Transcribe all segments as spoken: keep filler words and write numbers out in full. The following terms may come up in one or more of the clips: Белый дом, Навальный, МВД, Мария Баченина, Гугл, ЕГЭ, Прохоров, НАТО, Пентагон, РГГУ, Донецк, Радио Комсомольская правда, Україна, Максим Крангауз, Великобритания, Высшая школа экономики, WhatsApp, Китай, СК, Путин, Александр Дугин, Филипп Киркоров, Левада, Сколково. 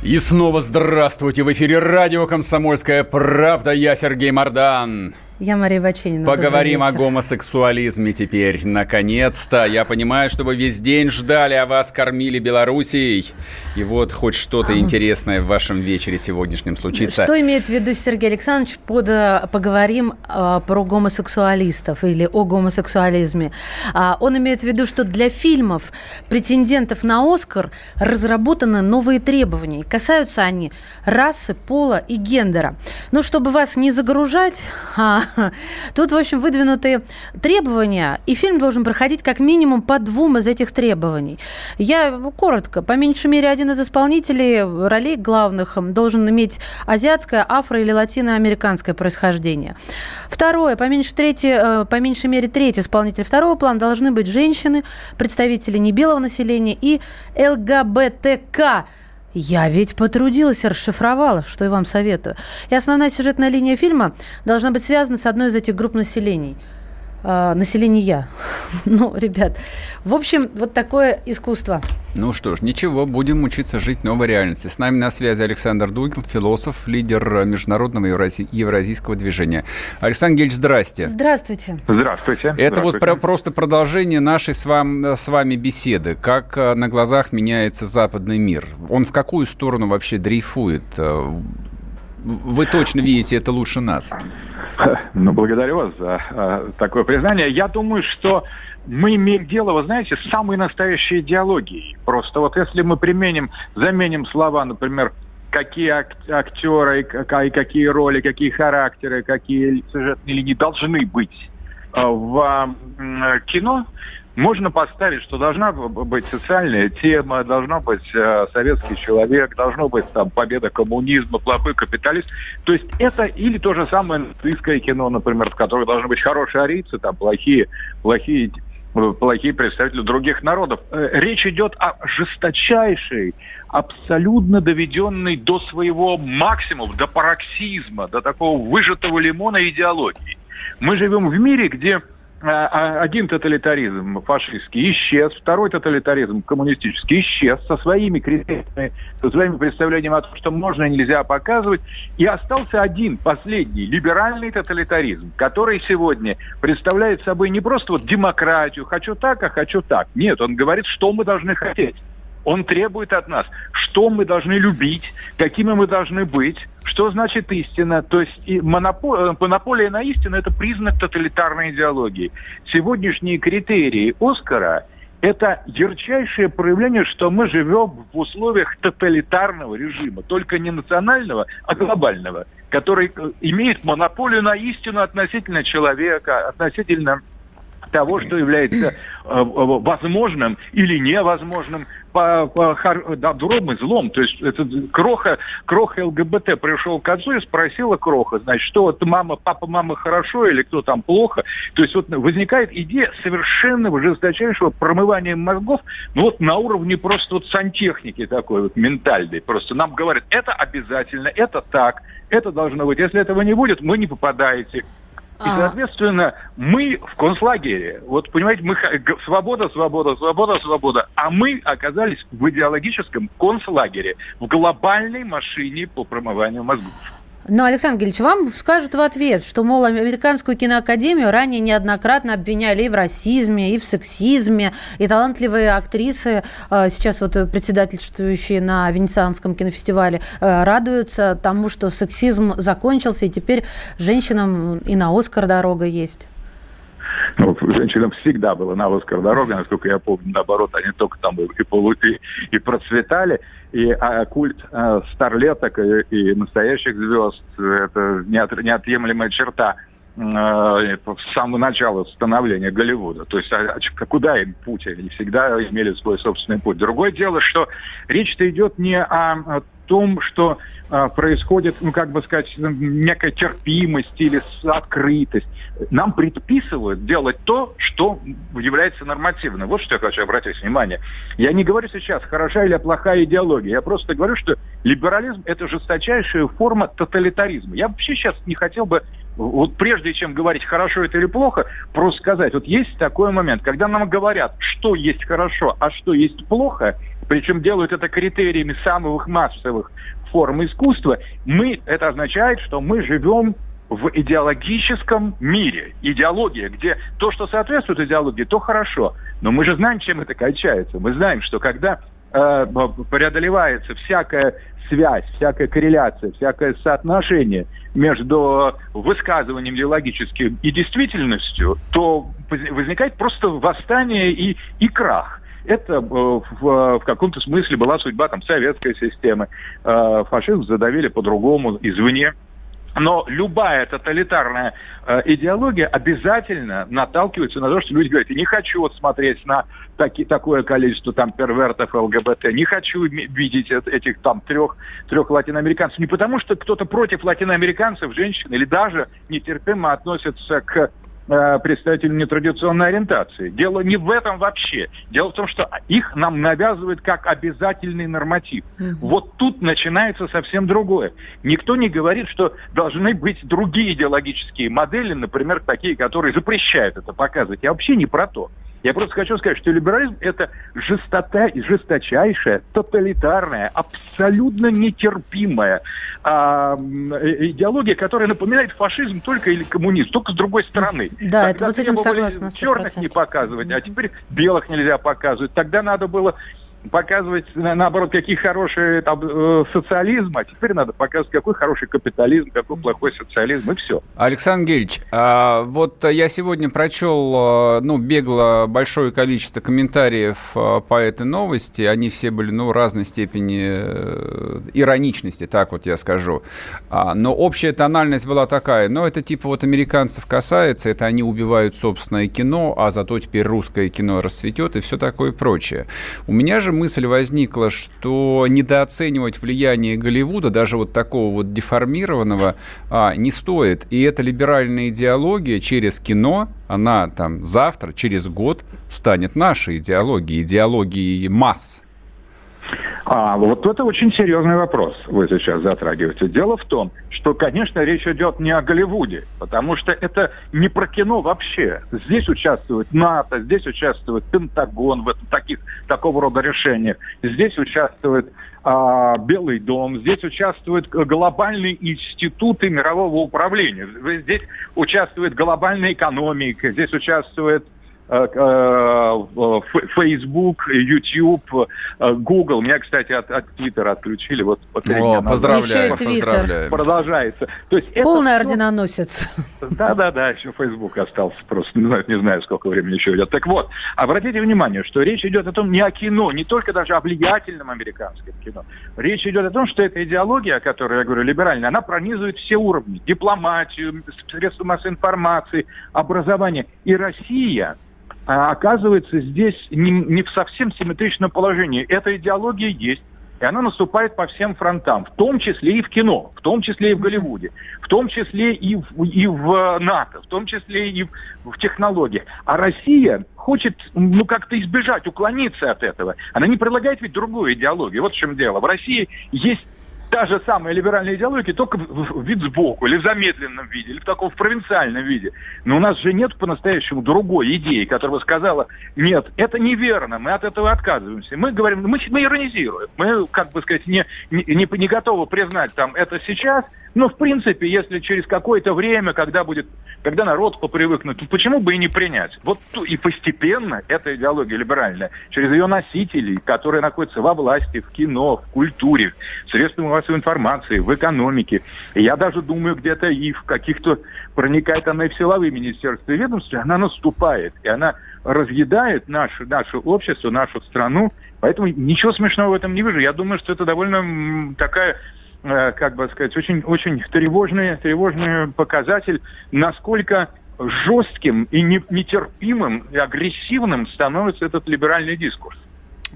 И снова здравствуйте! В эфире радио «Комсомольская правда». Я Сергей Мардан. Я Мария Баченина. Поговорим о гомосексуализме теперь. Наконец-то. Я понимаю, что вы весь день ждали, а вас кормили Белоруссией. И вот хоть что-то интересное в вашем вечере сегодняшнем случится. Что имеет в виду Сергей Александрович под «поговорим а, про гомосексуалистов» или о гомосексуализме? А, он имеет в виду, что для фильмов претендентов на «Оскар» разработаны новые требования. Касаются они расы, пола и гендера. Но чтобы вас не загружать... А, Тут, в общем, выдвинуты требования, и фильм должен проходить как минимум по двум из этих требований. Я коротко. По меньшей мере, один из исполнителей ролей главных должен иметь азиатское, афро- или латиноамериканское происхождение. Второе. По меньшей, третье, по меньшей мере, третий исполнитель второго плана должны быть женщины, представители небелого населения и эл гэ бэ тэ ка. Я ведь потрудилась и расшифровала, что и вам советую. И основная сюжетная линия фильма должна быть связана с одной из этих групп населений. Э, населения. Ну, ребят, в общем, вот такое искусство. Ну что ж, ничего, будем учиться жить в новой реальности. С нами на связи Александр Дугин, философ, лидер международного еврази- евразийского движения. Александр Гельевич, здрасте. Здравствуйте. Здравствуйте. Это Здравствуйте. вот про- просто продолжение нашей с, вам, с вами беседы. Как на глазах меняется западный мир? Он в какую сторону вообще дрейфует? Вы точно видите это лучше нас. Ну, благодарю вас за а, такое признание. Я думаю, что мы имеем дело, вы знаете, с самой настоящей идеологией. Просто вот если мы применим, заменим слова, например, какие ак- актеры, и, к- и какие роли, какие характеры, какие сюжетные линии должны быть а, в а, кино, можно поставить, что должна быть социальная тема, должна быть э, советский человек, должна быть там победа коммунизма, плохой капиталист. То есть это или то же самое нацистское кино, например, в котором должны быть хорошие арийцы, там плохие, плохие, плохие представители других народов. Э, речь идет о жесточайшей, абсолютно доведенной до своего максимума, до пароксизма, до такого выжатого лимона идеологии. Мы живем в мире, где... Один тоталитаризм фашистский исчез, второй тоталитаризм коммунистический исчез со своими критериями, со своими представлениями о том, что можно и нельзя показывать. И остался один, последний, либеральный тоталитаризм, который сегодня представляет собой не просто вот демократию, хочу так, а хочу так. Нет, он говорит, что мы должны хотеть. Он требует от нас, что мы должны любить, какими мы должны быть, что значит истина. То есть и монополия, монополия на истину – это признак тоталитарной идеологии. Сегодняшние критерии «Оскара» – это ярчайшее проявление, что мы живем в условиях тоталитарного режима, только не национального, а глобального, который имеет монополию на истину относительно человека, относительно того, что является возможным или невозможным по, по хор, добром и злом. То есть это кроха, кроха эл гэ бэ тэ пришел к отцу и спросила кроха, значит, что вот мама, папа, мама хорошо или кто там плохо. То есть вот возникает идея совершенного жесточайшего промывания мозгов, ну вот на уровне просто вот сантехники такой вот ментальной. Просто нам говорят, это обязательно, это так, это должно быть. Если этого не будет, вы не попадаете. И, соответственно, мы в концлагере. Вот, понимаете, мы свобода, свобода, свобода, свобода. А мы оказались в идеологическом концлагере, в глобальной машине по промыванию мозгов. Но, Александр Гельевич, вам скажут в ответ, что, мол, Американскую киноакадемию ранее неоднократно обвиняли и в расизме, и в сексизме, и талантливые актрисы, сейчас вот председательствующие на Венецианском кинофестивале, радуются тому, что сексизм закончился, и теперь женщинам и на «Оскар» дорога есть. Ну, женщинам всегда была на «Оскар» дорога, насколько я помню, наоборот, они только там и получили, и процветали. И а, культ а, старлеток и, и настоящих звезд – это неотр- неотъемлемая черта с самого начала становления Голливуда. То есть а, а куда им путь? Они всегда имели свой собственный путь. Другое дело, что речь-то идет не о том, что э, происходит, ну, как бы сказать, некая терпимость или открытость. Нам предписывают делать то, что является нормативным. Вот что я хочу обратить внимание. Я не говорю сейчас, хороша или плохая идеология. Я просто говорю, что либерализм – это жесточайшая форма тоталитаризма. Я вообще сейчас не хотел бы, вот прежде чем говорить, хорошо это или плохо, просто сказать, вот есть такой момент, когда нам говорят, что есть хорошо, а что есть плохо, причем делают это критериями самых массовых форм искусства, мы, это означает, что мы живем в идеологическом мире. Идеология, где то, что соответствует идеологии, то хорошо. Но мы же знаем, чем это кончается. Мы знаем, что когда э, преодолевается всякая связь, всякая корреляция, всякое соотношение между высказыванием идеологическим и действительностью, то возникает просто восстание и, и крах. Это в, в каком-то смысле была судьба там, советской системы. Фашизм задавили по-другому, извне. Но любая тоталитарная э, идеология обязательно наталкивается на то, что люди говорят, я не хочу вот смотреть на таки, такое количество там первертов ЛГБТ, не хочу видеть этих там трех, трех латиноамериканцев. Не потому, что кто-то против латиноамериканцев, женщин, или даже нетерпимо относится к э, представителям нетрадиционной ориентации. Дело не в этом вообще. Дело в том, что их нам навязывают как обязательный норматив. Mm-hmm. Вот тут начинается совсем другое. Никто не говорит, что должны быть другие идеологические модели, например, такие, которые запрещают это показывать. Я вообще не про то. Я просто хочу сказать, что либерализм – это жестота, жесточайшая, тоталитарная, абсолютно нетерпимая э, идеология, которая напоминает фашизм только или коммунизм, только с другой стороны. Да, это вот с этим согласна. Тогда черных не показывать, а теперь белых нельзя показывать. Тогда надо было показывать, наоборот, какие хорошие там, э, социализм, а теперь надо показывать, какой хороший капитализм, какой плохой социализм, и все. Александр Гельевич, а вот я сегодня прочел, ну, бегло большое количество комментариев по этой новости, они все были, ну, разной степени ироничности, так вот я скажу, но общая тональность была такая, ну, это типа вот американцев касается, это они убивают собственное кино, а зато теперь русское кино расцветет и все такое прочее. У меня же мысль возникла, что недооценивать влияние Голливуда, даже вот такого вот деформированного, а, не стоит. И эта либеральная идеология через кино, она там завтра, через год станет нашей идеологией, идеологией масс. А, вот это очень серьезный вопрос вы сейчас затрагиваете. Дело в том, что, конечно, речь идет не о Голливуде, потому что это не про кино вообще. Здесь участвует НАТО, здесь участвует Пентагон в этом, таких, такого рода решениях, здесь участвует а, Белый дом, здесь участвуют глобальные институты мирового управления, здесь участвует глобальная экономика, здесь участвует Фейсбук, Ютуб, Гугл. Меня, кстати, от, от Твиттера отключили. Вот, о, поздравляю. Поздравляю. Продолжается. То есть полный это... орденоносец. Да-да-да, еще Фейсбук остался. Просто не знаю, не знаю, сколько времени еще идет. Так вот, обратите внимание, что речь идет о том не о кино, не только даже о влиятельном американском кино. Речь идет о том, что эта идеология, о которой я говорю, либеральная, она пронизывает все уровни. Дипломатию, средства массовой информации, образование. И Россия оказывается здесь не, не в совсем симметричном положении. Эта идеология есть, и она наступает по всем фронтам, в том числе и в кино, в том числе и в Голливуде, в том числе и в, и в НАТО, в том числе и в, в технологиях. А Россия хочет, ну, как-то избежать, уклониться от этого. Она не предлагает ведь другую идеологию. Вот в чем дело. В России есть та же самая либеральная идеология, только в вид сбоку, или в замедленном виде, или в таком в провинциальном виде. Но у нас же нет по-настоящему другой идеи, которая бы сказала, нет, это неверно, мы от этого отказываемся. Мы говорим, мы, мы иронизируем, мы, как бы сказать, не, не, не готовы признать там это сейчас, но в принципе, если через какое-то время, когда будет, когда народ попривыкнет, то почему бы и не принять? Вот и постепенно эта идеология либеральная, через ее носителей, которые находятся во власти, в кино, в культуре, в средствах массовой информации, в экономике. И я даже думаю, где-то и в каких-то проникает она и в силовые министерства и ведомства, она наступает, и она разъедает наше, наше общество, нашу страну. Поэтому ничего смешного в этом не вижу. Я думаю, что это довольно такая, как бы сказать, очень, очень тревожный, тревожный показатель, насколько жестким и нетерпимым и агрессивным становится этот либеральный дискурс.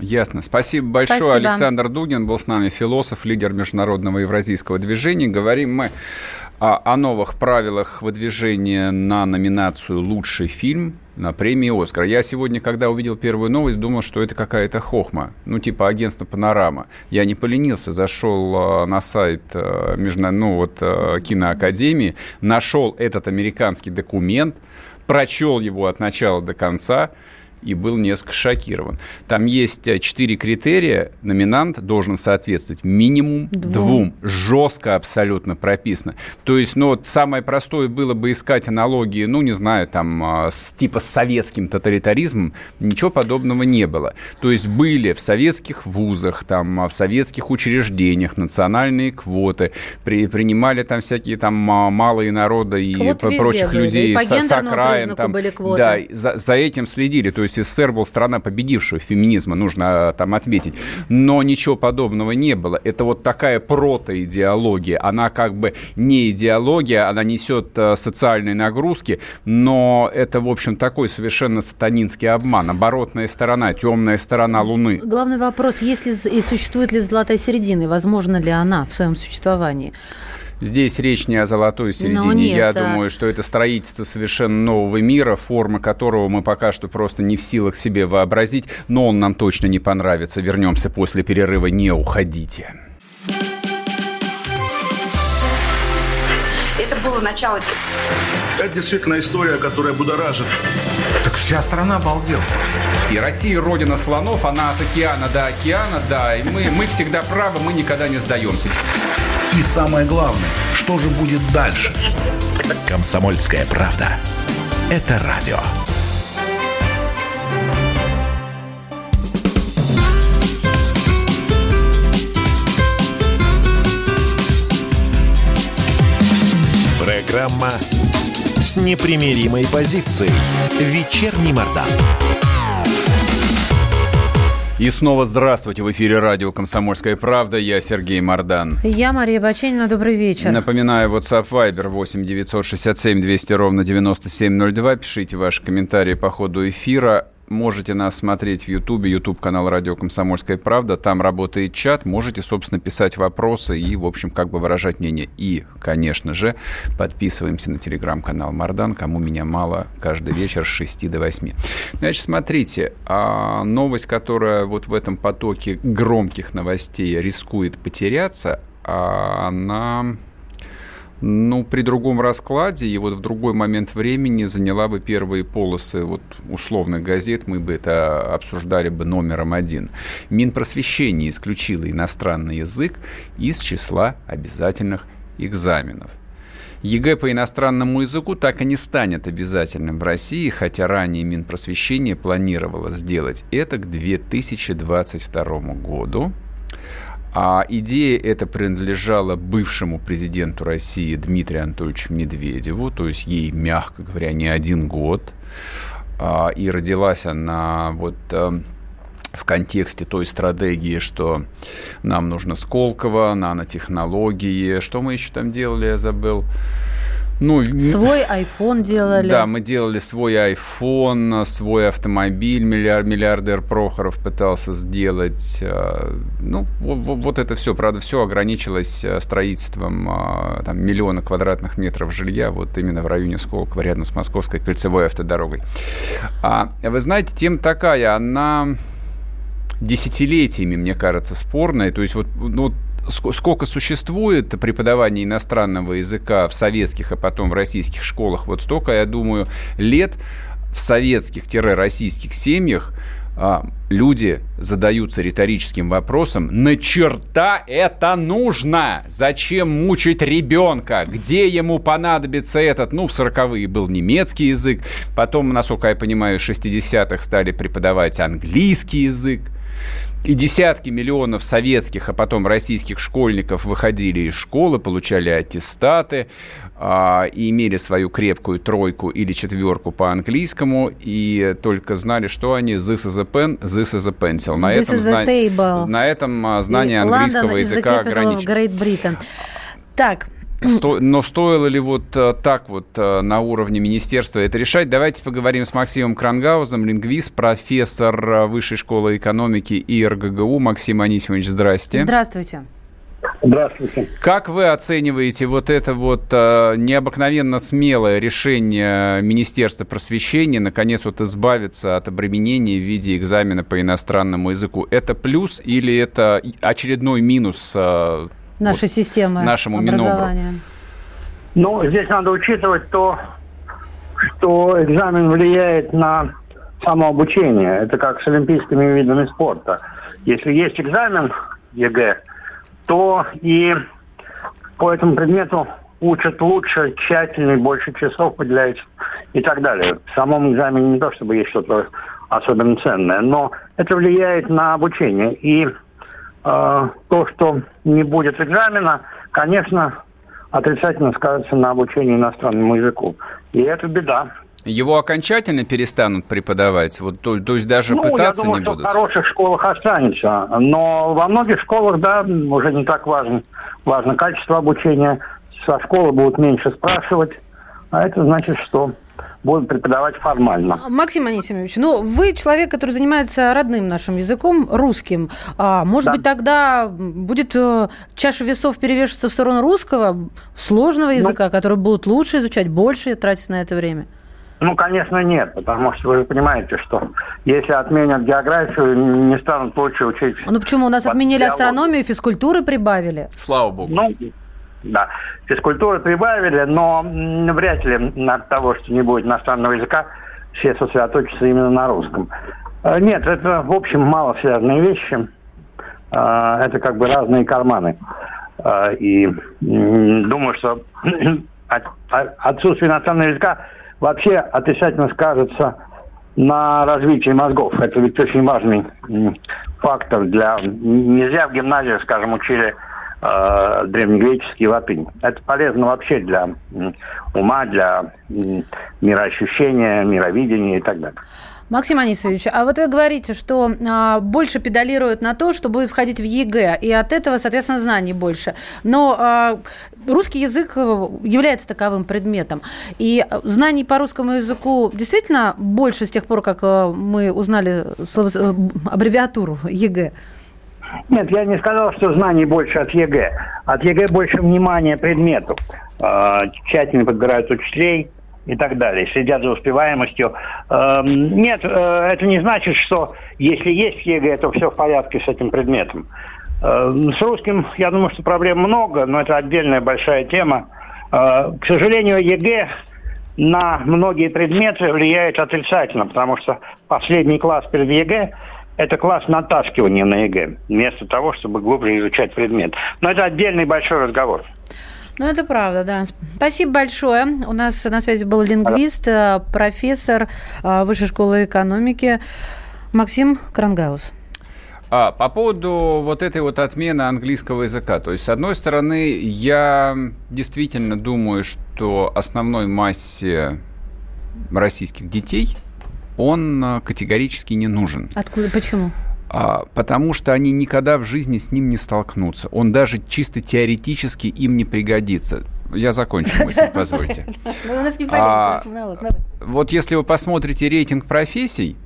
Ясно. Спасибо большое. Спасибо. Александр Дугин был с нами, философ, лидер международного евразийского движения. Говорим мы о новых правилах выдвижения на номинацию «Лучший фильм» на премии «Оскар». Я сегодня, когда увидел первую новость, думал, что это какая-то хохма. Ну, типа агентство «Панорама». Я не поленился, зашел на сайт ну, вот, киноакадемии, нашел этот американский документ, прочел его от начала до конца, и был несколько шокирован. Там есть четыре критерия. Номинант должен соответствовать минимум двум. двум. Жестко абсолютно прописано. То есть, ну, вот самое простое было бы искать аналогии, ну, не знаю, там, с, типа с советским тоталитаризмом. Ничего подобного не было. То есть, были в советских вузах, там, в советских учреждениях национальные квоты. При, принимали там всякие там малые народы и квот прочих были. людей. И по с, с окраин, там, были квоты. Да, за, за этим следили. То есть, СССР был страна, победившая феминизма, нужно там отметить. Но ничего подобного не было. Это вот такая протоидеология. Она как бы не идеология, она несет социальные нагрузки, но это, в общем, такой совершенно сатанинский обман. Оборотная сторона, темная сторона Луны. Главный вопрос, есть ли и существует ли золотая середина, и возможна ли она в своем существовании? Здесь речь не о золотой середине. Нет, Я а... думаю, что это строительство совершенно нового мира, формы которого мы пока что просто не в силах себе вообразить, но он нам точно не понравится. Вернемся после перерыва. Не уходите. Это было начало. Это действительно история, которая будоражит. Так вся страна обалдела. И Россия родина слонов, она от океана до океана, да. И мы, мы всегда правы, мы никогда не сдаемся. И самое главное, что же будет дальше? «Комсомольская правда». Это радио. Программа с непримиримой позицией. «Вечерний Мардан». И снова здравствуйте. В эфире радио «Комсомольская правда». Я Сергей Мардан. Я Мария Баченина. Добрый вечер. Напоминаю, WhatsApp Viber восемь девятьсот шестьдесят семь двести ровно девяносто семь ноль два. Пишите ваши комментарии по ходу эфира. Можете нас смотреть в Ютубе, Ютуб-канал «Радио Комсомольская правда». Там работает чат. Можете, собственно, писать вопросы и, в общем, как бы выражать мнение. И, конечно же, подписываемся на телеграм-канал «Мардан». Кому меня мало, каждый вечер с шести до восьми. Значит, смотрите, новость, которая вот в этом потоке громких новостей рискует потеряться, она... Ну, при другом раскладе и вот в другой момент времени заняла бы первые полосы вот, условных газет, мы бы это обсуждали бы номером один. Минпросвещение исключило иностранный язык из числа обязательных экзаменов. ЕГЭ по иностранному языку так и не станет обязательным в России, хотя ранее Минпросвещение планировало сделать это к две тысячи двадцать второму году. А идея эта принадлежала бывшему президенту России Дмитрию Анатольевичу Медведеву, то есть ей, мягко говоря, не один год. И родилась она вот в контексте той стратегии, что нам нужно Сколково, нанотехнологии. Что мы еще там делали, я забыл. Ну, свой айфон делали. Да, мы делали свой айфон, свой автомобиль. Миллиард, миллиардер Прохоров пытался сделать. Ну, вот, вот это все. Правда, все ограничилось строительством там, миллиона квадратных метров жилья вот именно в районе Сколково, рядом с Московской кольцевой автодорогой. А, вы знаете, тема такая, она десятилетиями, мне кажется, спорная. То есть вот... вот сколько существует преподавание иностранного языка в советских, а потом в российских школах, вот столько, я думаю, лет в советских-российских семьях а, люди задаются риторическим вопросом: на черта это нужно? Зачем мучить ребенка? Где ему понадобится этот? Ну, в сороковые был немецкий язык, потом, насколько я понимаю, в шестидесятых стали преподавать английский язык. И десятки миллионов советских, а потом российских школьников выходили из школы, получали аттестаты а, и имели свою крепкую тройку или четверку по английскому, и только знали, что они this is a pen, this is a pencil. На this этом, зна... на этом знание и английского London языка ограничено. Сто... Но стоило ли вот так вот на уровне министерства это решать? Давайте поговорим с Максимом Крангаузом, лингвист, профессор Высшей школы экономики и РГГУ. Максим Анисимович, здрасте. Здравствуйте. Здравствуйте. Как вы оцениваете вот это вот э, необыкновенно смелое решение Министерства просвещения наконец вот избавиться от обременения в виде экзамена по иностранному языку? Это плюс или это очередной минус э, нашей вот, системы нашему образования? Минобру? Ну, здесь надо учитывать то, что экзамен влияет на самообучение. Это как с олимпийскими видами спорта. Если есть экзамен ЕГЭ, то и по этому предмету учат лучше, тщательнее, больше часов уделяется и так далее. В самом экзамене не то, чтобы есть что-то особенно ценное, но это влияет на обучение. И э, то, что не будет экзамена, конечно, отрицательно скажется на обучении иностранному языку. И это беда. Его окончательно перестанут преподавать? Вот, то, то есть даже ну, пытаться думаю, не будут? Ну, я думаю, что в хороших школах останется. Но во многих школах, да, уже не так важно. Важно качество обучения. Со школы будут меньше спрашивать. А это значит, что будут преподавать формально. Максим Анисимович, ну, вы человек, который занимается родным нашим языком, русским. А, может да. быть, тогда будет э, чаша весов перевешиваться в сторону русского, сложного языка, ну, который будут лучше изучать, больше тратить на это время? Ну, конечно, нет, потому что вы же понимаете, что если отменят географию, не станут лучше учить. Ну, почему? У нас отменили астрономию, физкультуры прибавили. Слава богу. Ну, да, физкультуры прибавили, но вряд ли от того, что не будет иностранного языка, все сосредоточатся именно на русском. Нет, это, в общем, мало связанные вещи. Это как бы разные карманы. И думаю, что отсутствие иностранного языка вообще отрицательно скажется на развитии мозгов. Это ведь очень важный фактор для... Нельзя в гимназиях, скажем, учили э, древнегреческий латынь. Это полезно вообще для ума, для мироощущения, мировидения и так далее. Максим Анисович, а вот вы говорите, что а, больше педалируют на то, что будет входить в ЕГЭ, и от этого, соответственно, знаний больше. Но а, русский язык является таковым предметом. И знаний по русскому языку действительно больше с тех пор, как мы узнали слово, аббревиатуру ЕГЭ? Нет, я не сказал, что знаний больше от ЕГЭ. От ЕГЭ больше внимания предмету. А, тщательно подбирают учителей и так далее, следят за успеваемостью. Эм, нет, э, это не значит, что если есть ЕГЭ, то все в порядке с этим предметом. Эм, с русским, я думаю, что проблем много, но это отдельная большая тема. Э, к сожалению, ЕГЭ на многие предметы влияет отрицательно, потому что последний класс перед ЕГЭ – это класс натаскивания на ЕГЭ, вместо того, чтобы глубже изучать предмет. Но это отдельный большой разговор. Ну, это правда, да. Спасибо большое. У нас на связи был лингвист, профессор Высшей школы экономики Максим Крангаус. А, по поводу вот этой вот отмены английского языка. То есть, с одной стороны, я действительно думаю, что основной массе российских детей он категорически не нужен. Откуда? Почему? Потому что они никогда в жизни с ним не столкнутся. Он даже чисто теоретически им не пригодится. Я закончу, если позволите. У нас не понятно. Вот если вы посмотрите рейтинг профессий,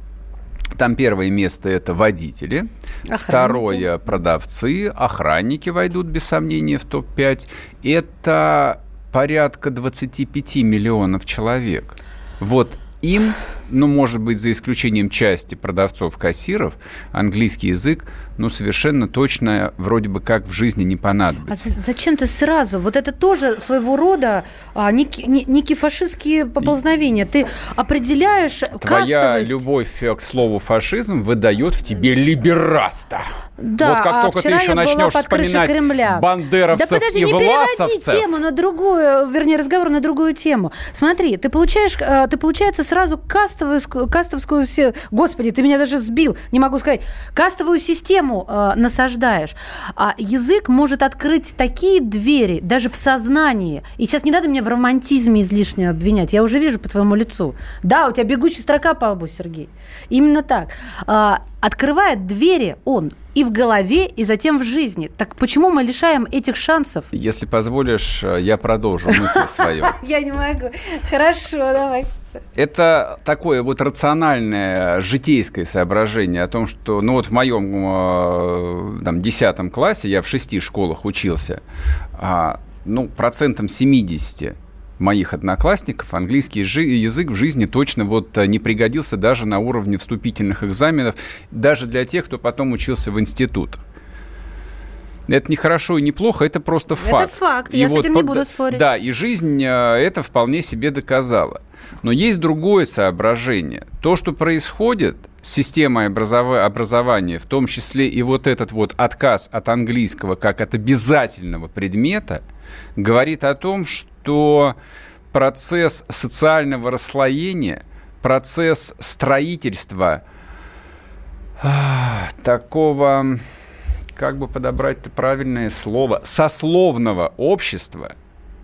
там первое место – это водители, охранники. Второе – продавцы, охранники войдут, без сомнения, в топ пять. Это порядка двадцать пять миллионов человек. Вот им, ну, может быть, за исключением части продавцов-кассиров, английский язык, ну, совершенно точно вроде бы как в жизни не понадобится. А зачем ты сразу? Вот это тоже своего рода а, ники, ники фашистские поползновения. Ты определяешь кастовость. Твоя любовь к слову «фашизм» выдает в тебе либераста. Да, вот как а только ты еще начнешь вспоминать Кремля. Бандеровцев да, подожди, и власовцев. Да подожди, не переводи тему на другую, вернее, разговор на другую тему. Смотри, ты получаешь, ты получается сразу каст кастовую, кастовскую... Господи, ты меня даже сбил, не могу сказать. Кастовую систему э, насаждаешь. А язык может открыть такие двери даже в сознании. И сейчас не надо меня в романтизме излишне обвинять. Я уже вижу по твоему лицу. Да, у тебя бегущая строка по лбу, Сергей. Именно так. Э, открывает двери он и в голове, и затем в жизни. Так почему мы лишаем этих шансов? Если позволишь, я продолжу мысль свою. Я не могу. Хорошо, давай. Это такое вот рациональное житейское соображение о том, что, ну вот в моем там, десятом классе, я в шести школах учился, ну, процентом семидесяти моих одноклассников английский язык в жизни точно вот не пригодился даже на уровне вступительных экзаменов, даже для тех, кто потом учился в институтах. Это не хорошо и не плохо, это просто факт. Это факт, и я вот с этим не буду спорить. Да, и жизнь это вполне себе доказала. Но есть другое соображение. То, что происходит с системой образования, в том числе и вот этот вот отказ от английского как от обязательного предмета, говорит о том, что процесс социального расслоения, процесс строительства такого... Как бы подобрать-то правильное слово? Сословного общества,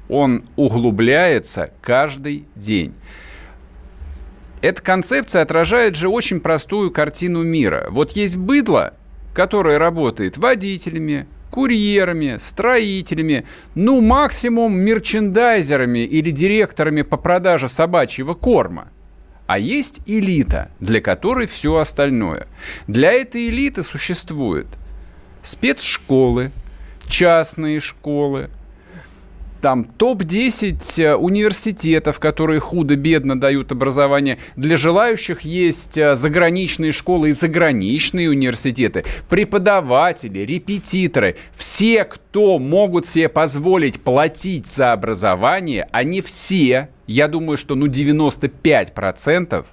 он углубляется каждый день. Эта концепция отражает же очень простую картину мира. Вот есть быдло, которое работает водителями, курьерами, строителями, ну, максимум мерчендайзерами или директорами по продаже собачьего корма. А есть элита, для которой все остальное. Для этой элиты существует спецшколы, частные школы, там топ десять университетов, которые худо-бедно дают образование. Для желающих есть заграничные школы и заграничные университеты, преподаватели, репетиторы. Все, кто могут себе позволить платить за образование, они все, я думаю, что ну девяносто пять процентов,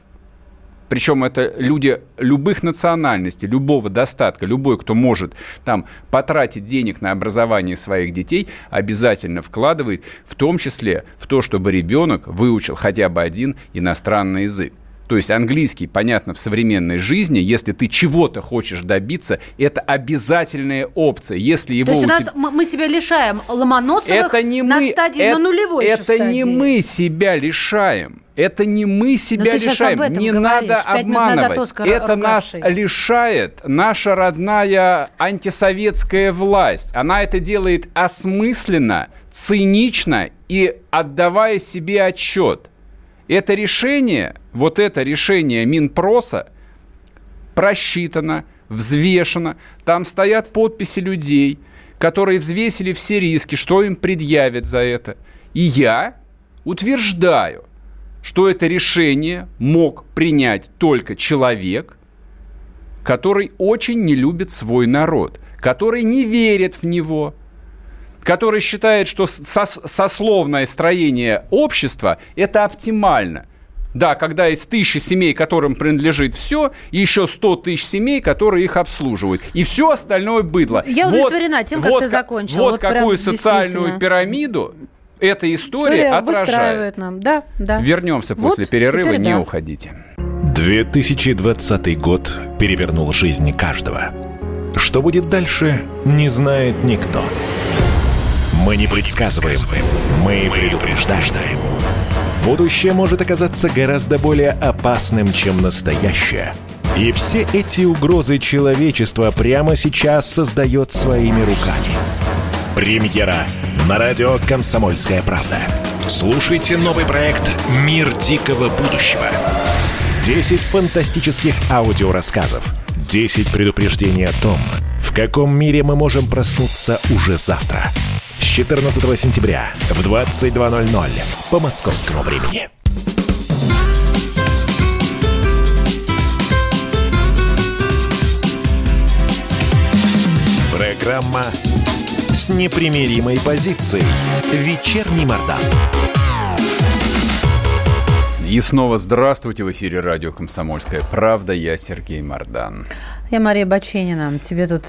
причем это люди любых национальностей, любого достатка, любой, кто может там потратить денег на образование своих детей, обязательно вкладывает, в том числе в то, чтобы ребенок выучил хотя бы один иностранный язык. То есть английский, понятно, в современной жизни, если ты чего-то хочешь добиться, это обязательная опция. Если его то есть у нас тебя... мы себя лишаем Ломоносовых на стадии, это, на нулевой это стадии. Это не мы себя лишаем. Это не мы себя лишаем. Не говоришь. Надо обманывать. Оскар, это ругавший. Нас лишает наша родная антисоветская власть. Она это делает осмысленно, цинично и отдавая себе отчет. Это решение, вот это решение Минпроса просчитано, взвешено. Там стоят подписи людей, которые взвесили все риски, что им предъявят за это. И я утверждаю, что это решение мог принять только человек, который очень не любит свой народ, который не верит в него, который считает, что сословное строение общества – это оптимально. Да, когда есть тысяча семей, которым принадлежит все, и еще сто тысяч семей, которые их обслуживают. И все остальное быдло. Я вот, удовлетворена тем, вот, как ты закончил. Вот, вот какую социальную пирамиду эта история История отражает. Нам. Да, да. Вернемся вот после перерыва, не да. уходите. две тысячи двадцатый год перевернул жизнь каждого. Что будет дальше, не знает никто. Мы не предсказываем, мы предупреждаем. Будущее может оказаться гораздо более опасным, чем настоящее. И все эти угрозы человечества прямо сейчас создает своими руками. Премьера на радио «Комсомольская правда». Слушайте новый проект «Мир дикого будущего». десять фантастических аудиорассказов. десять предупреждений о том, в каком мире мы можем проснуться уже завтра. С четырнадцатого сентября в двадцать два ноль ноль по московскому времени. Программа с непримиримой позицией. Вечерний Мардан. И снова здравствуйте. В эфире радио «Комсомольская правда». Я Сергей Мардан. Я Мария Баченина. Тебе тут...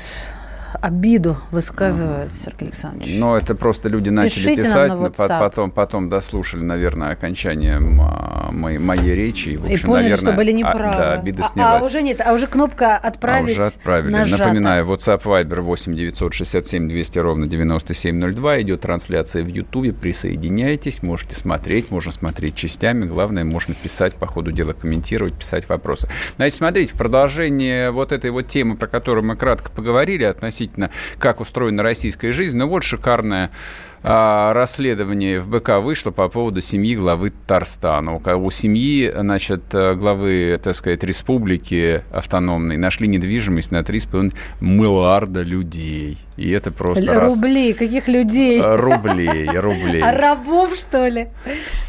обиду высказывают, uh-huh. Сергей Александрович. Ну, это просто люди начали Пишите писать, на потом, потом дослушали, наверное, окончание моей, моей речи. И, в общем, и поняли, наверное, что были неправы. А, да, обида снялась. А, а уже нет, а уже кнопка «Отправить» нажата. А уже отправили. Нажата. Напоминаю, WhatsApp, Viber восемь девятьсот шестьдесят семь двести ровно девяносто семь ноль два. Идет трансляция в Ютубе. Присоединяйтесь, можете смотреть, можно смотреть частями. Главное, можно писать по ходу дела, комментировать, писать вопросы. Значит, смотрите, в продолжение вот этой вот темы, про которую мы кратко поговорили, относительно как устроена российская жизнь, ну вот шикарная расследование эф бэ ка вышло по поводу семьи главы Татарстана. У семьи, значит, главы, так сказать, республики автономной нашли недвижимость на три с половиной миллиарда людей. И это просто... Рублей. Раз... Каких людей? Рублей, рублей. А рабов, что ли?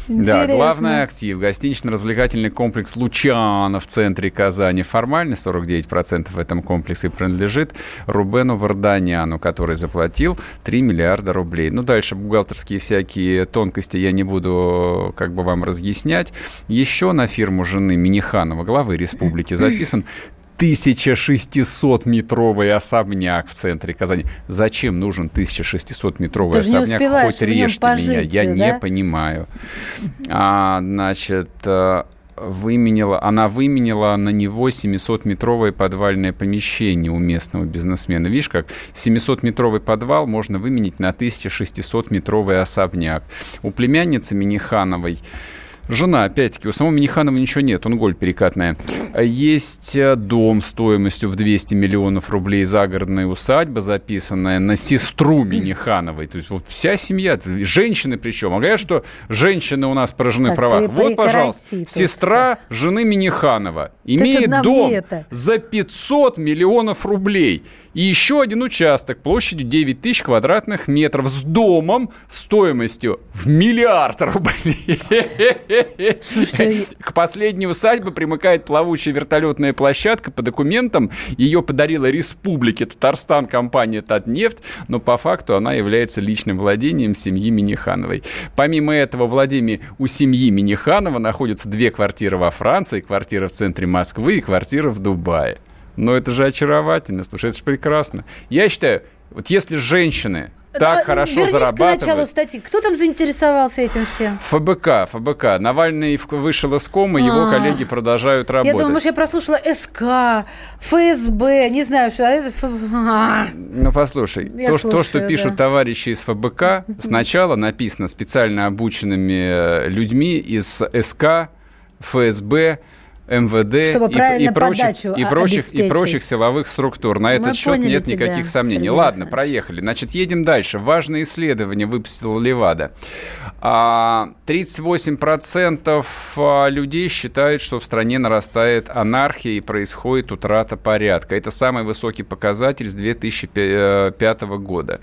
Интересно. Да, главный актив. Гостинично-развлекательный комплекс «Лучано» в центре Казани. Формально сорок девять процентов в этом комплексе принадлежит Рубену Варданяну, который заплатил три миллиарда рублей. Ну, дальше бухгалтерские всякие тонкости я не буду как бы вам разъяснять. Еще на фирму жены Миниханова, главы республики, записан тысяча шестисотметровый особняк в центре Казани. Зачем нужен тысяча шестисотметровый особняк? Хоть режьте меня, я не понимаю. А, значит... Выменила, она выменила на него семисотметровое подвальное помещение у местного бизнесмена. Видишь, как семисотметровый подвал можно выменить на тысяча шестисотметровый особняк. У племянницы Минихановой, жена, опять-таки, у самого Миниханова ничего нет, он голь перекатная. Есть дом стоимостью в двести миллионов рублей, загородная усадьба, записанная на сестру Минихановой. То есть вот вся семья, женщины причем. А говорят, что женщины у нас поражены так, правах. Вот, пожалуйста, сестра что? Жены Миниханова имеет дом это. за пятьсот миллионов рублей. И еще один участок площадью девять тысяч квадратных метров с домом стоимостью в миллиард рублей. Слушайте, к последней усадьбе примыкает плавучая вертолетная площадка. По документам ее подарила республике Татарстан компания «Татнефть», но по факту она является личным владением семьи Минихановой. Помимо этого, владение у семьи Миниханова находятся две квартиры во Франции, квартира в центре Москвы и квартира в Дубае. Но это же очаровательно, слушай, это же прекрасно. Я считаю, вот если женщины... Так хорошо Вернись зарабатывает. Вернись к началу статьи. Кто там заинтересовался этим всем? ФБК, ФБК. Навальный вышел из комы, А-а-а. его коллеги продолжают работать. Я думаю, может, я прослушала СК, ФСБ, не знаю, что. А-а-а. Ну, послушай, то, слушаю, то, что да. пишут товарищи из ФБК, сначала написано специально обученными людьми из СК, ФСБ, МВД и, и, прочих, и, прочих, и прочих силовых структур. На этот Мы счет нет тебя, никаких сомнений. Серьезно. Ладно, проехали. Значит, едем дальше. Важное исследование выпустила Левада. тридцать восемь процентов людей считают, что в стране нарастает анархия и происходит утрата порядка. Это самый высокий показатель с две тысячи пятого года.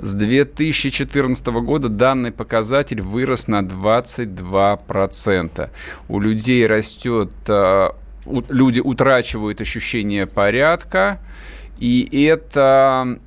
С две тысячи четырнадцатого года данный показатель вырос на двадцать два процента. У людей растет, люди утрачивают ощущение порядка, и это...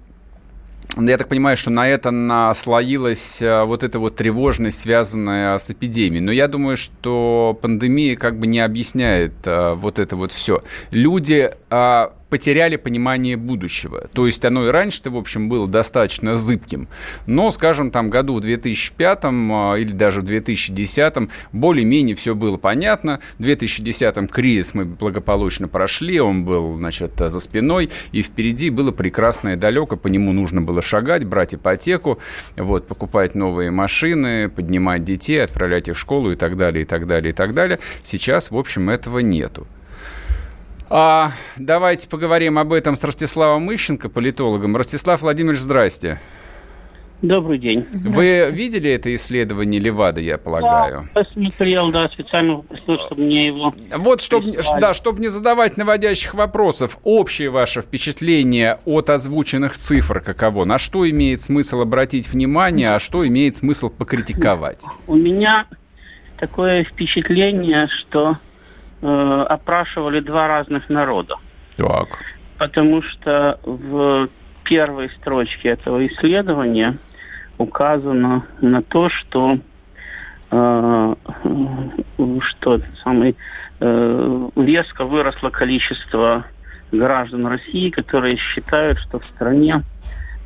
Я так понимаю, что на это наслоилась вот эта вот тревожность, связанная с эпидемией. Но я думаю, что пандемия как бы не объясняет а, вот это вот все. Люди а, потеряли понимание будущего. То есть оно и раньше-то, в общем, было достаточно зыбким. Но, скажем, там году в две тысячи пятом а, или даже в две тысячи десятом более-менее все было понятно. В две тысячи десятом кризис мы благополучно прошли, он был, значит, за спиной, и впереди было прекрасное далеко, по нему нужно было шагать, брать ипотеку, вот, покупать новые машины, поднимать детей, отправлять их в школу и так далее, и так далее, и так далее. Сейчас, в общем, этого нету. А, давайте поговорим об этом с Ростиславом Ищенко, политологом. Ростислав Владимирович, здрасте. Добрый день. Вы видели это исследование Левада, я полагаю? Да, посмотрел, да, специально попросил, чтобы мне его... Вот, чтобы, да, чтобы не задавать наводящих вопросов, общее ваше впечатление от озвученных цифр каково? На что имеет смысл обратить внимание, а что имеет смысл покритиковать? У меня такое впечатление, что э, опрашивали два разных народа. Так. Потому что в первой строчке этого исследования указано на то, что, э, что самый, э, резко выросло количество граждан России, которые считают, что в стране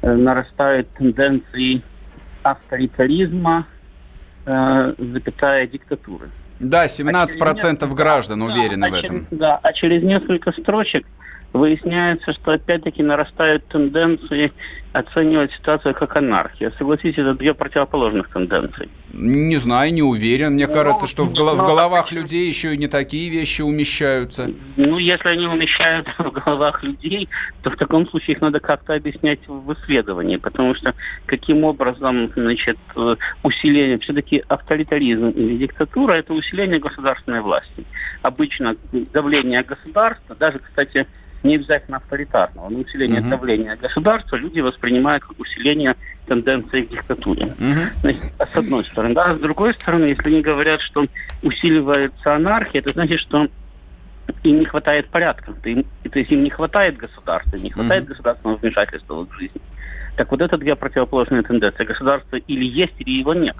нарастают тенденции авторитаризма, э, запятая диктатуры. Да, семнадцать процентов а граждан да, уверены а в этом. Через, да, а через несколько строчек выясняется, что опять-таки нарастают тенденции оценивать ситуацию как анархия. Согласитесь, это две противоположных тенденции. Не знаю, не уверен. Мне ну, кажется, что в, голов- в головах людей еще и не такие вещи умещаются. Ну, если они умещаются в головах людей, то в таком случае их надо как-то объяснять в исследовании, потому что каким образом, значит, усиление, все-таки авторитаризм или диктатура – это усиление государственной власти. Обычно давление государства, даже, кстати, не обязательно авторитарного, но усиление uh-huh. давления государства люди воспринимают как усиление тенденции к диктатуре. Uh-huh. Значит, с одной стороны. Да, с другой стороны, если они говорят, что усиливается анархия, это значит, что им не хватает порядка. То есть им не хватает государства, не хватает uh-huh. государственного вмешательства в их жизнь. Так вот, это две противоположные тенденции. Государство или есть, или его нет.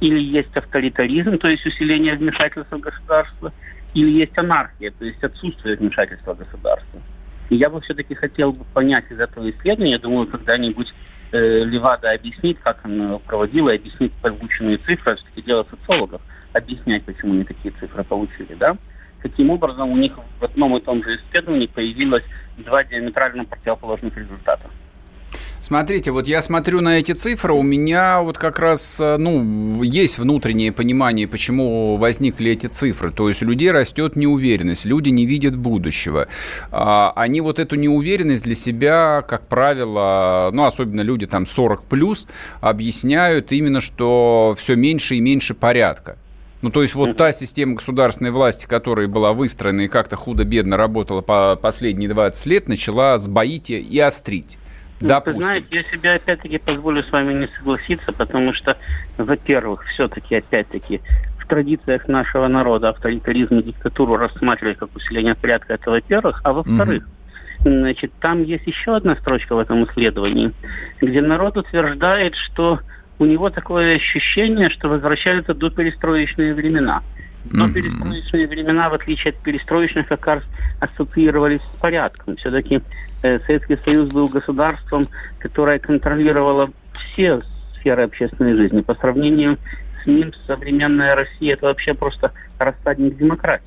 Или есть авторитаризм, то есть усиление вмешательства государства, или есть анархия, то есть отсутствие вмешательства государства. И я бы все-таки хотел бы понять из этого исследования, я думаю, когда-нибудь э, Левада объяснит, как она его проводила, объяснит полученные цифры, все-таки дело социологов, объяснять, почему они такие цифры получили, да? Каким образом у них в одном и том же исследовании появилось два диаметрально противоположных результата. Смотрите, вот я смотрю на эти цифры, у меня вот как раз, ну, есть внутреннее понимание, почему возникли эти цифры. То есть у людей растет неуверенность, люди не видят будущего. Они вот эту неуверенность для себя, как правило, ну, особенно люди там сорок плюс, объясняют именно, что все меньше и меньше порядка. Ну, то есть вот та система государственной власти, которая была выстроена и как-то худо-бедно работала по последние двадцать лет, начала сбоить и острить. Допустим. Вы знаете, я себя опять-таки позволю с вами не согласиться, потому что, во-первых, все-таки опять-таки в традициях нашего народа авторитаризм и диктатуру рассматривали как усиление порядка, это во-первых, а во-вторых, mm-hmm. значит, там есть еще одна строчка в этом исследовании, где народ утверждает, что у него такое ощущение, что возвращаются доперестроечные времена. Но перестроечные времена, в отличие от перестроечных, как раз ассоциировались с порядком. Все-таки э, Советский Союз был государством, которое контролировало все сферы общественной жизни. По сравнению с ним современная Россия – это вообще просто рассадник демократии.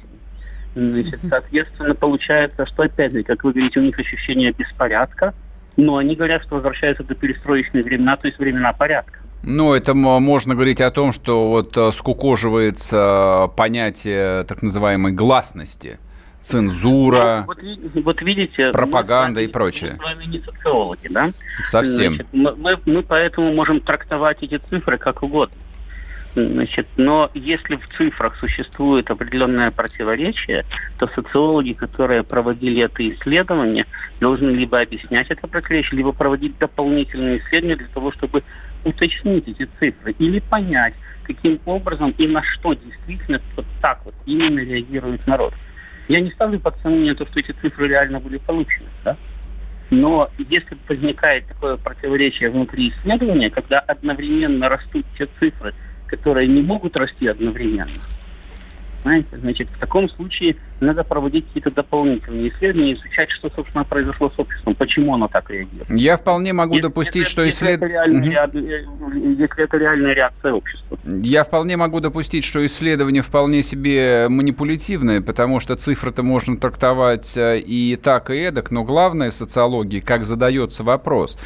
Значит, соответственно, получается, что опять-таки, как вы говорите, у них ощущение беспорядка, но они говорят, что возвращаются до перестроечных времен, то есть времена порядка. Ну, это можно говорить о том, что вот скукоживается понятие так называемой гласности, цензура, вот, вот, вот видите, пропаганда вами, и прочее. Мы с вами не социологи, да? Совсем. Значит, мы, мы, мы поэтому можем трактовать эти цифры как угодно. Значит, но если в цифрах существует определенное противоречие, то социологи, которые проводили это исследование, должны либо объяснять это противоречие, либо проводить дополнительные исследования для того, чтобы уточнить эти цифры или понять, каким образом и на что действительно вот так вот именно реагирует народ. Я не ставлю под сомнение то, что эти цифры реально были получены, да? Но если возникает такое противоречие внутри исследования, когда одновременно растут те цифры, которые не могут расти одновременно, знаете, значит, в таком случае надо проводить какие-то дополнительные исследования, изучать, что, собственно, произошло с обществом, почему оно так реагирует. Я вполне могу если, допустить, если, что если, исслед... это угу. если это реальная реакция общества. Я вполне могу допустить, что исследование вполне себе манипулятивное, потому что цифры-то можно трактовать и так, и эдак, но главное в социологии, как задается вопрос.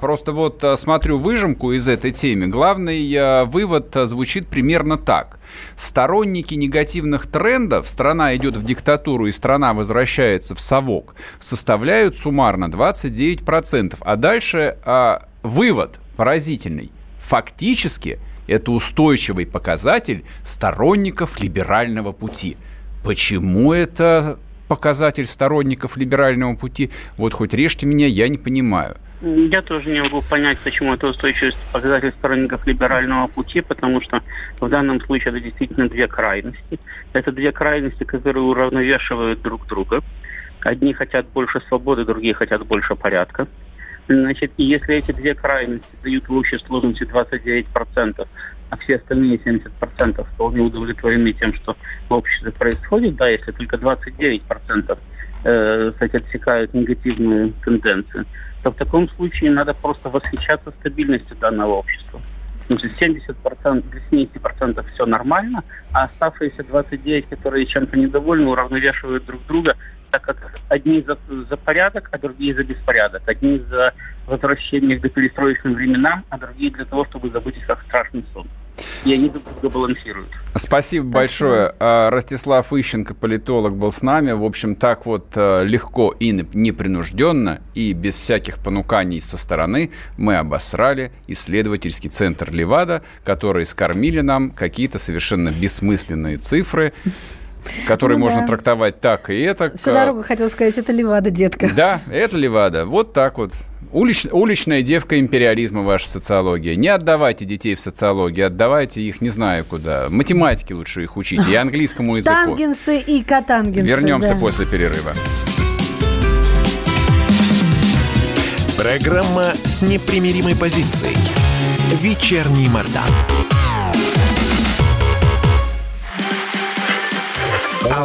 Просто вот смотрю выжимку из этой темы. Главный вывод звучит примерно так. Сторонники негативных трендов, страна идет в диктатуру и страна возвращается в совок, составляют суммарно двадцать девять процентов. А дальше а, вывод поразительный. Фактически это устойчивый показатель сторонников либерального пути. Почему это показатель сторонников либерального пути? Вот хоть режьте меня, я не понимаю. Я тоже не могу понять, почему это устойчивый показатель сторонников либерального пути, потому что в данном случае это действительно две крайности. Это две крайности, которые уравновешивают друг друга. Одни хотят больше свободы, другие хотят больше порядка. Значит, и если эти две крайности дают в общей сложности двадцать девять процентов, а все остальные семьдесят процентов вполне удовлетворены тем, что в обществе происходит, да, если только двадцать девять процентов э, так, отсекают негативные тенденции, то в таком случае надо просто восхищаться стабильностью данного общества. Значит, семьдесят процентов, восемьдесят процентов все нормально, а оставшиеся двадцать девять процентов, которые чем-то недовольны, уравновешивают друг друга, так как одни за, за порядок, а другие за беспорядок. Одни за возвращение к перестроечным временам, а другие для того, чтобы забыть их как страшный сон. И они друг друга балансируют. Спасибо, Спасибо большое. Ростислав Ищенко, политолог, был с нами. В общем, так вот легко и непринужденно, и без всяких понуканий со стороны мы обосрали исследовательский центр «Левада», который скормили нам какие-то совершенно бессмысленные цифры, который ну, можно да. трактовать так и это. Всю дорогу хотел сказать, это Левада, детка. Да, это Левада. Вот так вот. Улич... Уличная девка империализма ваша социология. Не отдавайте детей в социологию, отдавайте их не знаю куда. Математике лучше их учить и английскому языку. Тангенсы и котангенсы. Вернемся да. после перерыва. Программа с непримиримой позицией. Вечерний Мардан. А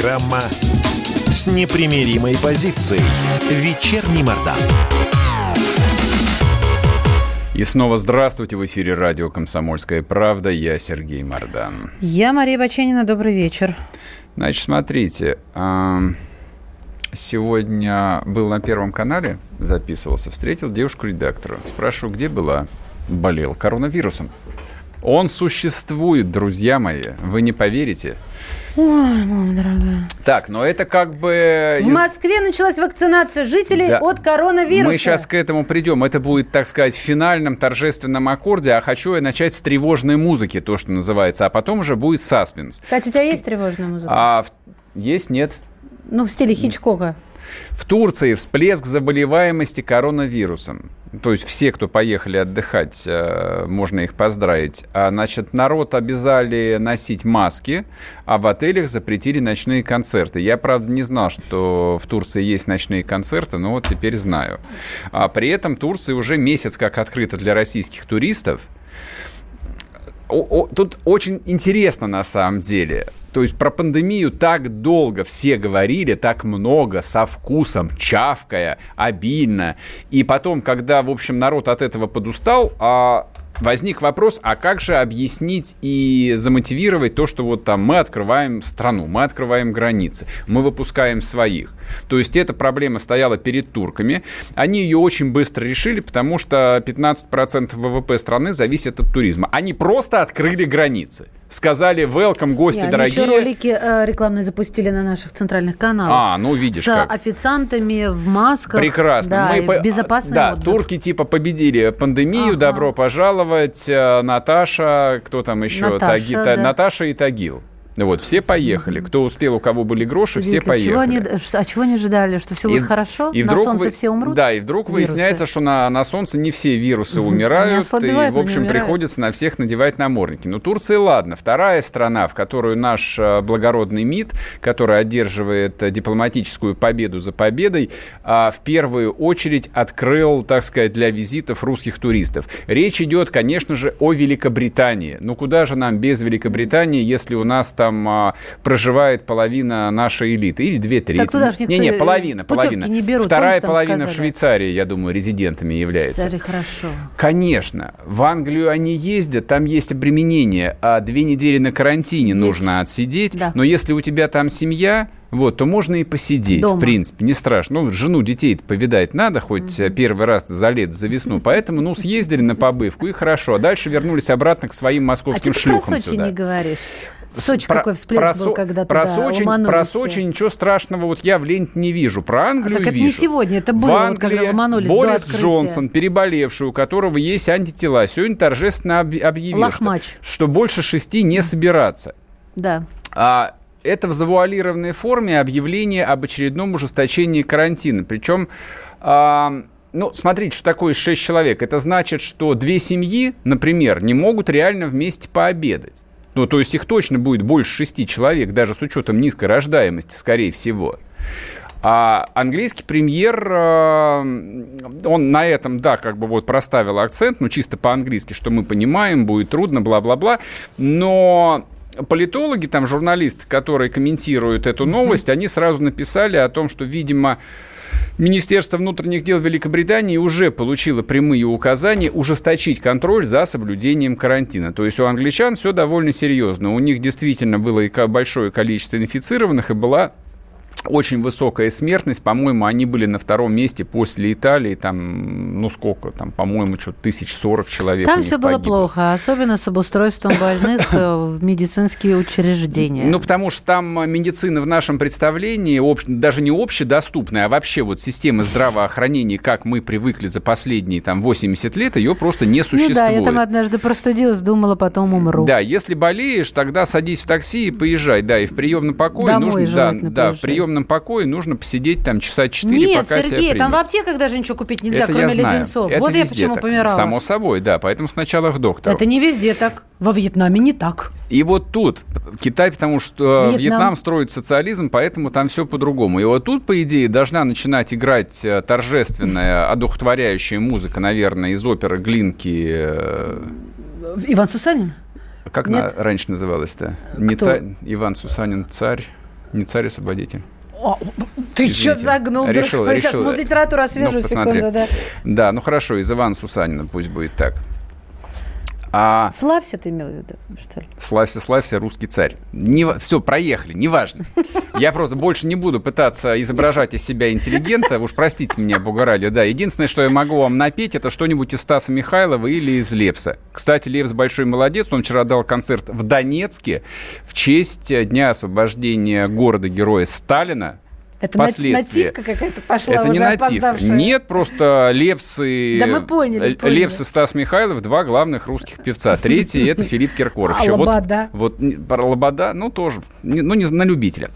Программа с непримиримой позицией. Вечерний Мардан. И снова здравствуйте. В эфире радио «Комсомольская правда». Я Сергей Мардан. Я Мария Баченина. Добрый вечер. Значит, смотрите. Сегодня был на Первом канале, записывался, встретил девушку-редактора. Спрашиваю, где была? Болел коронавирусом. Он существует, друзья мои. Вы не поверите. Ой, мама дорогая. Так, но это как бы... В Москве началась вакцинация жителей да. от коронавируса. Мы сейчас к этому придем. Это будет, так сказать, в финальном торжественном аккорде. А хочу я начать с тревожной музыки, то, что называется. А потом уже будет саспенс. Кстати, у тебя есть тревожная музыка? А, есть, нет. Ну, в стиле Хичкока. В Турции всплеск заболеваемости коронавирусом. То есть все, кто поехали отдыхать, можно их поздравить. Значит, народ обязали носить маски, а в отелях запретили ночные концерты. Я, правда, не знал, что в Турции есть ночные концерты, но вот теперь знаю. А при этом Турция уже месяц как открыта для российских туристов. О, о, тут очень интересно на самом деле. То есть про пандемию так долго все говорили, так много, со вкусом, чавкая, обильно. И потом, когда, в общем, народ от этого подустал, возник вопрос, а как же объяснить и замотивировать то, что вот там мы открываем страну, мы открываем границы, мы выпускаем своих. То есть эта проблема стояла перед турками. Они ее очень быстро решили, потому что пятнадцать процентов вэ вэ пэ страны зависит от туризма. Они просто открыли границы. Сказали, welcome, гости yeah, дорогие. Они еще ролики э, рекламные запустили на наших центральных каналах. А, ну видишь С как. официантами в масках. Прекрасно. Да, мы по... безопасный да, отдых. Турки типа победили пандемию, ага. добро пожаловать, Наташа, кто там еще? Наташа, Таги... да. Наташа и Тагил. Вот, все поехали. Кто успел, у кого были гроши, Вика, все поехали. Чего они, а чего не ожидали? Что все и, будет хорошо? И на солнце вы, все умрут? Да, и вдруг вирусы. Выясняется, что на, на солнце не все вирусы умирают. И, в общем, приходится на всех надевать намордники. Но Турция, ладно. Вторая страна, в которую наш благородный МИД, который одерживает дипломатическую победу за победой, в первую очередь открыл, так сказать, для визитов русских туристов. Речь идет, конечно же, о Великобритании. Ну, куда же нам без Великобритании, если у нас там Там, а, проживает половина нашей элиты. Или две трети. Так туда же никто... Не-не, половина, половина. Не берут, вторая половина сказали? В Швейцарии, я думаю, резидентами является. Швейцария хорошо. Конечно. В Англию они ездят, там есть обременение. А две недели на карантине Ведь. нужно отсидеть. Да. Но если у тебя там семья... Вот, то можно и посидеть, дома. В принципе, не страшно. Ну, жену, детей-то повидать надо, хоть mm-hmm. первый раз за лет, за весну. Поэтому, ну, съездили на побывку, и хорошо. А дальше вернулись обратно к своим московским а шлюхам сюда. А ты про Сочи не говоришь? В Сочи про, какой всплеск про, был, когда про туда Сочи, про Сочи ничего страшного вот я в ленте не вижу. Про Англию а, так вижу. Так это не сегодня, это было, в Англии, вот, когда ломанулись Борис до открытия. Джонсон, переболевший, у которого есть антитела, сегодня торжественно объявил, что, что больше шести не собираться. Да. А это в завуалированной форме объявление об очередном ужесточении карантина. Причем... А, Ну, смотрите, что такое шесть человек. Это значит, что две семьи, например, не могут реально вместе пообедать. Ну, то есть их точно будет больше шести человек, даже с учетом низкой рождаемости, скорее всего. А английский премьер, он на этом, да, как бы вот проставил акцент, ну, чисто по-английски, что мы понимаем, будет трудно, бла-бла-бла, но... Политологи, там журналисты, которые комментируют эту новость, mm-hmm. они сразу написали о том, что, видимо, Министерство внутренних дел Великобритании уже получило прямые указания ужесточить контроль за соблюдением карантина. То есть у англичан все довольно серьезно. У них действительно было и большое количество инфицированных, и была очень высокая смертность. По-моему, они были на втором месте после Италии. Там, ну сколько, там, по-моему, что-то тысяч сорок человек. Там все было погибло. Плохо, особенно с обустройством больных в медицинские учреждения. Ну, потому что там медицина в нашем представлении об... даже не общедоступная, а вообще вот система здравоохранения, как мы привыкли за последние там, восемьдесят лет, ее просто не существует. Ну да, я там однажды простудилась, думала, потом умру. Да, если болеешь, тогда садись в такси и поезжай. Да, и в приемном покое Домой нужно... желательно да, да, в прием В темном покое нужно посидеть там часа четыре, Нет, пока Сергей, тебя примут. Нет, Сергей, там в аптеках даже ничего купить нельзя, это кроме леденцов. Это вот я почему так. помирала. Само собой, да, поэтому сначала к доктору. Это не везде так. Во Вьетнаме не так. И вот тут Китай, потому что Вьетнам, Вьетнам строит социализм, поэтому там все по-другому. И вот тут, по идее, должна начинать играть торжественная, одухотворяющая музыка, наверное, из оперы Глинки. Иван Сусанин? Как Нет? она раньше называлась-то? Не царь, Иван Сусанин, царь, не царь-освободитель. О, ты что загнул? Решил, решил. Сейчас муз литературу освежу, ну, секунду. Да. да, ну хорошо, из Ивана Сусанина пусть будет так. А... Славься ты имел в виду, что ли? Славься, славься, русский царь. Не... Все, проехали, неважно. Я просто больше не буду пытаться изображать из себя интеллигента. Уж простите меня, бога ради. Да, единственное, что я могу вам напеть, это что-нибудь из Стаса Михайлова или из Лепса. Кстати, Лепс большой молодец. Он вчера дал концерт в Донецке в честь Дня освобождения города-героя Сталина. Это нативка какая-то пошла, это уже опоздавшая. Это не нативка. Нет, просто Лепс и... Да мы поняли, поняли. Лепс и Стас Михайлов, два главных русских певца. Третий – это Филипп Киркоров. А Лобода? Вот, вот, про Лобода, ну, тоже, ну, не на любителя.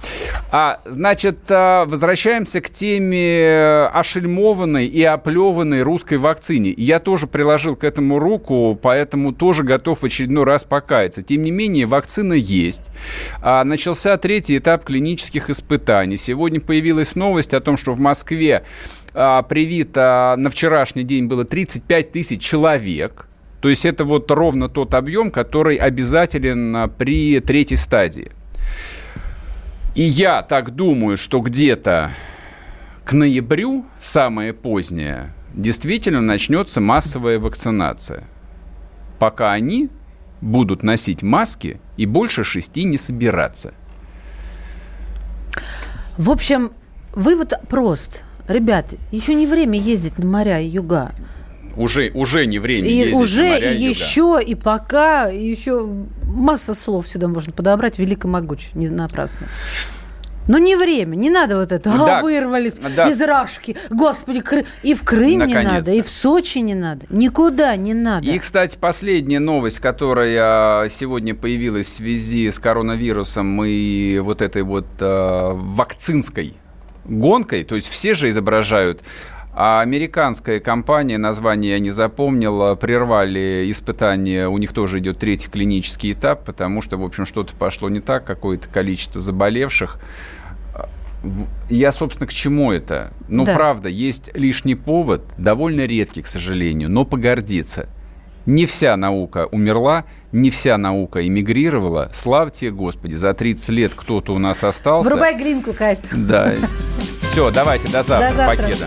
А, значит, возвращаемся к теме ошельмованной и оплеванной русской вакцине. Я тоже приложил к этому руку, поэтому тоже готов в очередной раз покаяться. Тем не менее, вакцина есть. А, начался третий этап клинических испытаний. Сегодня по появилась новость о том, что в Москве а, привито а, на вчерашний день было тридцать пять тысяч человек. То есть это вот ровно тот объем, который обязателен а, при третьей стадии. И я так думаю, что где-то к ноябрю, самое позднее, действительно начнется массовая вакцинация. Пока они будут носить маски и больше шести не собираться. В общем, вывод прост. Ребят, еще не время ездить на моря и юга. Уже, уже не время и ездить уже, на моря и юга. И еще, и пока, и еще масса слов сюда можно подобрать. Велико могуче, не напрасно. Ну, не время, не надо вот это. Да. А, вырвались да. из рашки. Господи, Кры... и в Крым Наконец-то. не надо, и в Сочи не надо. Никуда не надо. И, кстати, последняя новость, которая сегодня появилась в связи с коронавирусом и вот этой вот э, вакцинской гонкой. То есть все же изображают. А американская компания, название я не запомнил, прервали испытания, у них тоже идет третий клинический этап, потому что, в общем, что-то пошло не так, какое-то количество заболевших. Я, собственно, к чему это? Ну, да. правда, есть лишний повод, довольно редкий, к сожалению, но погордиться. Не вся наука умерла, не вся наука эмигрировала. Славьте Господи, за тридцать лет кто-то у нас остался. Врубай глинку, Кась. Да. Все, давайте, до завтра. До завтра. Покеда.